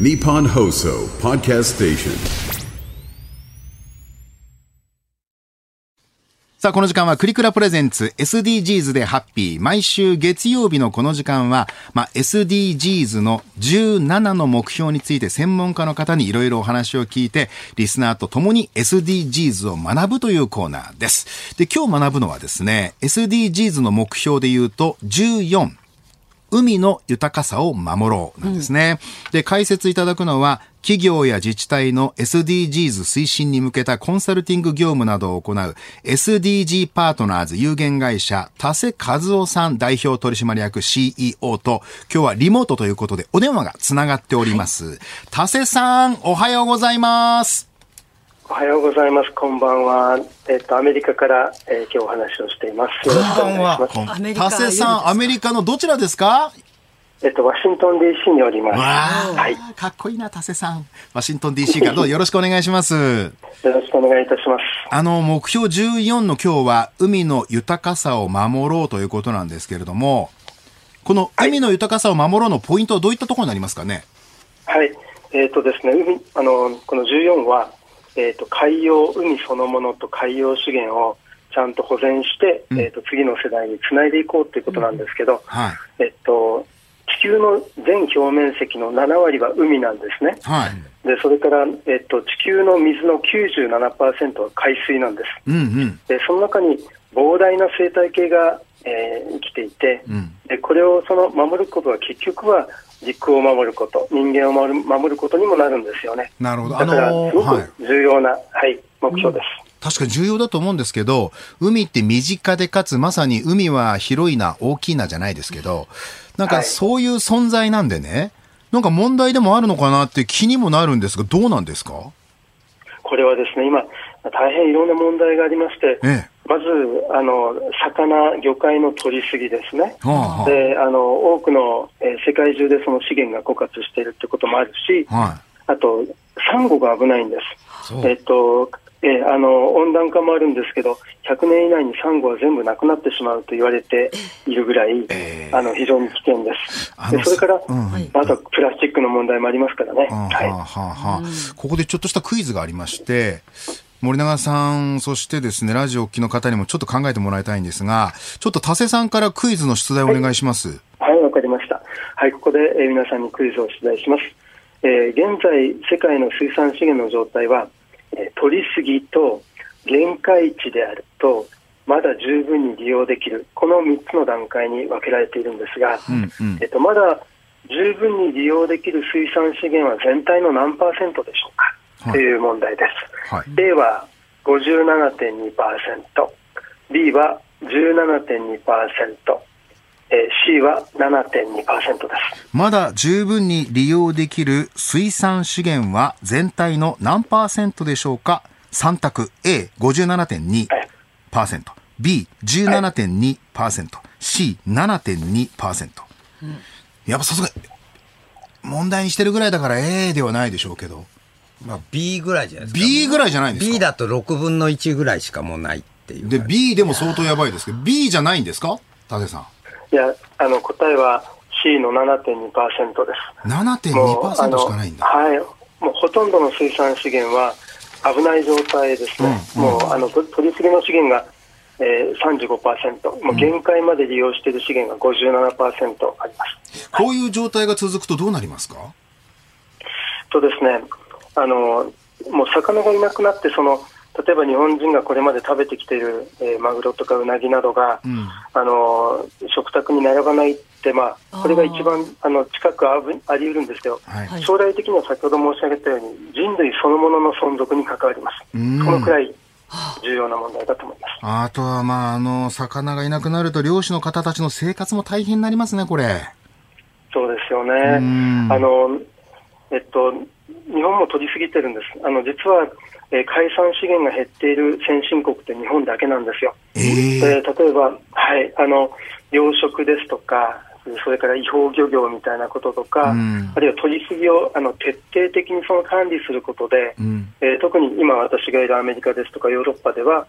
ニッポン放送ポッドキャストステーション。さあ、この時間はクリクラプレゼンツ SDGs でハッピー。毎週月曜日のこの時間は、SDGs の17の目標について専門家の方にいろいろお話を聞いて、リスナーと共に SDGs を学ぶというコーナーです。で、今日学ぶのはですね、SDGs の目標で言うと14。海の豊かさを守ろうなんですね、で、解説いただくのは企業や自治体の SDGs 推進に向けたコンサルティング業務などを行う SDG パートナーズ有限会社田瀬和夫さん代表取締役 CEO と今日はリモートということでお電話がつながっております、はい、田瀬さん、おはようございます。おはようございます。こんばんは。アメリカから、今日お話をしています。よろしくお願いします。田瀬さん、アメリカのどちらですか？ワシントン D.C. におります。はい。かっこいいな、田瀬さん。ワシントン D.C. からどうぞよろしくお願いします。よろしくお願いいたします。目標14の今日は海の豊かさを守ろうということなんですけれども、この海の豊かさを守ろうのポイントはどういったところになりますかね？はい。ですね、この14は海洋、海そのものと海洋資源をちゃんと保全して、次の世代につないでいこうということなんですけど、地球の全表面積の7割は海なんですね、でそれから、地球の水の 97% は海水なんです、でその中に膨大な生態系が、生きていて、でこれを守ることは結局は陸を守ること、人間を守ることにもなるんですよね。なるほど。だからすごく重要な、目標です、確かに重要だと思うんですけど、海って身近でかつまさに海は広いな、大きいなじゃないですけど、なんかそういう存在なんでね、なんか問題でもあるのかなって気にもなるんですが、どうなんですか？これはですね、今大変いろんな問題がありまして、まず魚介の取りすぎですね、で多くの、世界中でその資源が枯渇しているということもあるし、あとサンゴが危ないんです。温暖化もあるんですけど、100年以内にサンゴは全部なくなってしまうと言われているぐらい、非常に危険です。でそれから、あとプラスチックの問題もありますからね。ここでちょっとしたクイズがありまして、森永さん、そしてですね、ラジオをお聞きの方にもちょっと考えてもらいたいんですが、ちょっと田瀬さんからクイズの出題をお願いします。はい、わかりました。ここで、皆さんにクイズを出題します。現在世界の水産資源の状態は、取りすぎと限界値であるとまだ十分に利用できる、この3つの段階に分けられているんですが、まだ十分に利用できる水産資源は全体の何パーセントでしょうかという問題です、A は 57.2%、B は 17.2%、C は 7.2% です。まだ十分に利用できる水産資源は全体の何パーセントでしょうか？3択 A 57.2%、B 17.2%、C 7.2%。 やっぱさすが問題にしてるぐらいだから A ではないでしょうけど、B ぐらいじゃないですか。 B ぐらいじゃないんですか。 B だと6分の1ぐらいしかもうないっていう。で B でも相当やばいですけど、 B じゃないんですか、田瀬さん。いや、答えは C の 7.2% です。 7.2% しかないんだ。もうほとんどの水産資源は危ない状態ですね、もう取り次ぎの資源が、35%、もう限界まで利用している資源が 57% あります。こういう状態が続くとどうなりますか？とですね、もう魚がいなくなって、例えば日本人がこれまで食べてきている、マグロとかウナギなどが、食卓に並ばないって、これが一番近くあり得るんですけど、将来的には先ほど申し上げたように人類そのものの存続に関わります。このくらい重要な問題だと思います。あとは、魚がいなくなると漁師の方たちの生活も大変になりますね、これ。そうですよね。日本も取りすぎてるんです。実は、海産資源が減っている先進国って日本だけなんですよ。例えば、養殖ですとか、それから違法漁業みたいなこととか、あるいは取りすぎを徹底的に管理することで、特に今私がいるアメリカですとかヨーロッパでは、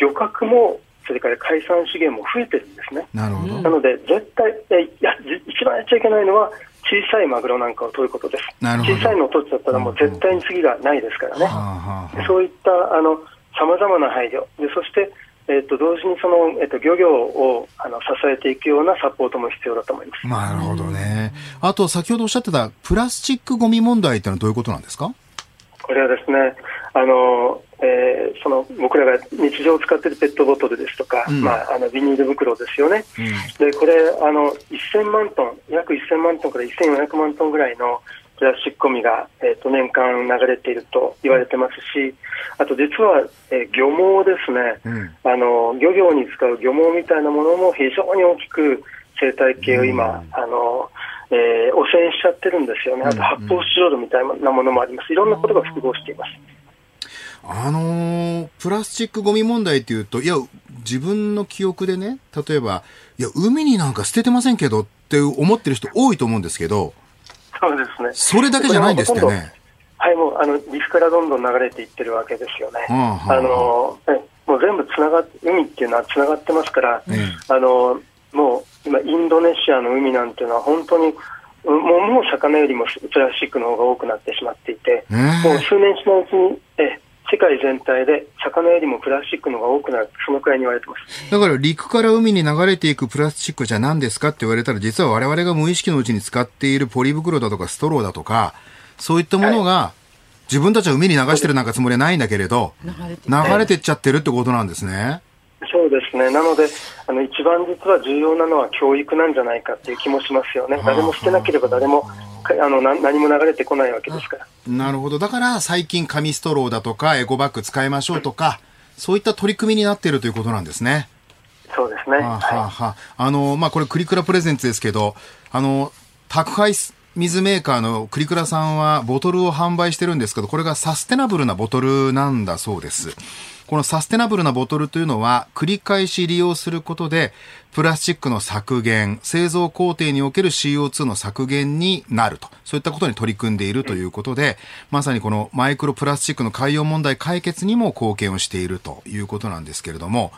漁獲もそれから解散資源も増えてるんですね。なるほど。なので絶対一番やっちゃいけないのは小さいマグロなんかを取ることです。なるほど。小さいのを取っちゃったらもう絶対に次がないですからね。はあはあ。そういったさまざまな配慮で、そして、同時にその、漁業を支えていくようなサポートも必要だと思います。まあ、なるほどね。あと先ほどおっしゃってたプラスチックゴミ問題ってのはどういうことなんですか？これはですね、僕らが日常使っているペットボトルですとか、ビニール袋ですよね。でこれ1000万トン、約1000万トンから1400万トンぐらいのプラスチックゴミが、年間流れていると言われてますし、あと実は、漁網ですね、漁業に使う漁網みたいなものも非常に大きく生態系を今、汚染しちゃってるんですよね。あと発泡スチロールみたいなものもあります。いろんなことが複合しています。プラスチックゴミ問題というと、いや自分の記憶でね、例えばいや海になんか捨ててませんけどって思ってる人多いと思うんですけど、そうですね、それだけじゃないんですよね。はい、もう陸からどんどん流れていってるわけですよね。もう全部海っていうのはつながってますから、もう今インドネシアの海なんていうのは本当にもう魚よりもプラスチックの方が多くなってしまっていて、もう数年しないうちに世界全体で魚よりもプラスチックの方が多くなる、そのくらいに言われてます。だから陸から海に流れていくプラスチックじゃ何ですかって言われたら、実は我々が無意識のうちに使っているポリ袋だとかストローだとかそういったものが、自分たちは海に流してるなんかつもりはないんだけれど流れてっちゃってるってことなんですね。そうですね。なので一番実は重要なのは教育なんじゃないかっていう気もしますよね。誰も捨てなければ誰も何も流れてこないわけですから。なるほど。だから最近紙ストローだとかエコバッグ使いましょうとか、そういった取り組みになっているということなんですね。そうですね。これクリクラプレゼンツですけど、宅配水メーカーのクリクラさんはボトルを販売してるんですけど、これがサステナブルなボトルなんだそうです。このサステナブルなボトルというのは繰り返し利用することでプラスチックの削減、製造工程における CO2 の削減になると、そういったことに取り組んでいるということで、まさにこのマイクロプラスチックの海洋問題解決にも貢献をしているということなんですけれども、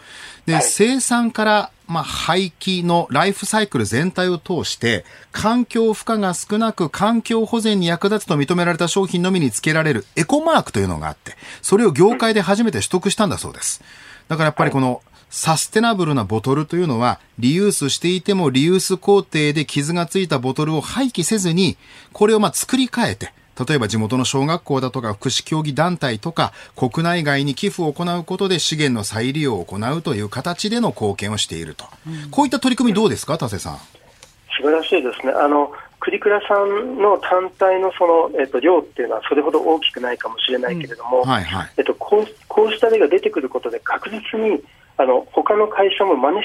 で生産から廃棄のライフサイクル全体を通して環境負荷が少なく環境保全に役立つと認められた商品のみにつけられるエコマークというのがあって、それを業界で初めて取得したんだそうです。だからやっぱりこのサステナブルなボトルというのはリユースしていてもリユース工程で傷がついたボトルを廃棄せずに、これを作り変えて、例えば地元の小学校だとか福祉協議団体とか国内外に寄付を行うことで資源の再利用を行うという形での貢献をしていると、こういった取り組みどうですか、田瀬さん。素晴らしいですね。クリクラさんの単体の量っていうのはそれほど大きくないかもしれないけれども、こうした例が出てくることで確実に他の会社も真似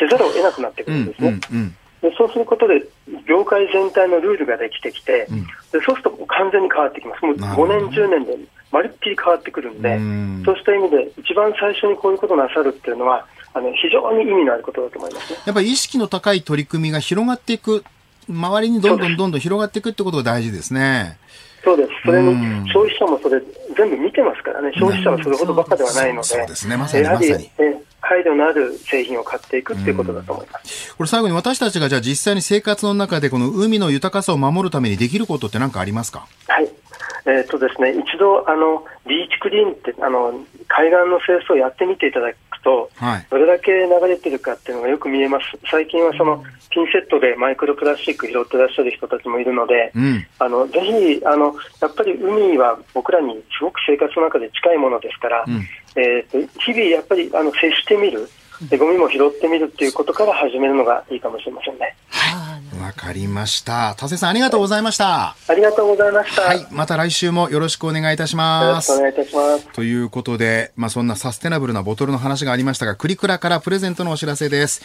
せざるを得なくなってくるんですね。でそうすることで業界全体のルールができてきて、でそうすると完全に変わってきます。もう5年10年でまるっきり変わってくるんで、そうした意味で一番最初にこういうことをなさるっていうのは非常に意味のあることだと思いますね。やっぱり意識の高い取り組みが広がっていく、周りにどんどん広がっていくってことが大事ですね。そうです。それに消費者もそれ全部見てますからね。消費者はそれほどバカではないので、そうですね、まさにまさに配慮のある製品を買っていくということだと思います。これ最後に私たちがじゃあ実際に生活の中でこの海の豊かさを守るためにできることって何かありますか？はい。ですね、一度ビーチクリーンって海岸の清掃をやってみていただくと、どれだけ流れてるかっていうのがよく見えます。最近はピンセットでマイクロプラスチック拾ってらっしゃる人たちもいるので、ぜひやっぱり海は僕らにすごく生活の中で近いものですから、日々やっぱり接してみる、ゴミも拾ってみるっていうことから始めるのがいいかもしれませんね。わかりました。田瀬さんありがとうございました。ありがとうございました。はい、また来週もよろしくお願いいたします。よろしくお願いいたします。ということで、そんなサステナブルなボトルの話がありましたが、クリクラからプレゼントのお知らせです。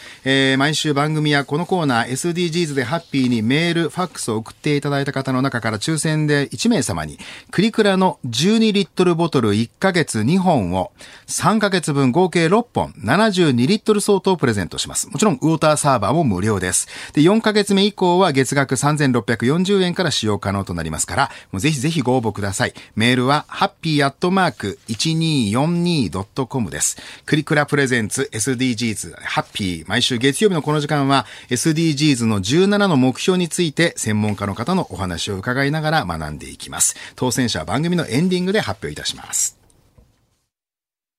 毎週番組やこのコーナー SDGs でハッピーにメールファックスを送っていただいた方の中から抽選で1名様にクリクラの12リットルボトル1ヶ月2本を3ヶ月分合計6本72リットル相当をプレゼントします。もちろんウォーターサーバーも無料です。で4ヶ月目以降は月額3640円から使用可能となりますから、もうぜひぜひご応募ください。メールはhappy@1242.com です。クリクラプレゼンツ SDGs ハッピー。毎週月曜日のこの時間は SDGs の17の目標について専門家の方のお話を伺いながら学んでいきます。当選者は番組のエンディングで発表いたします。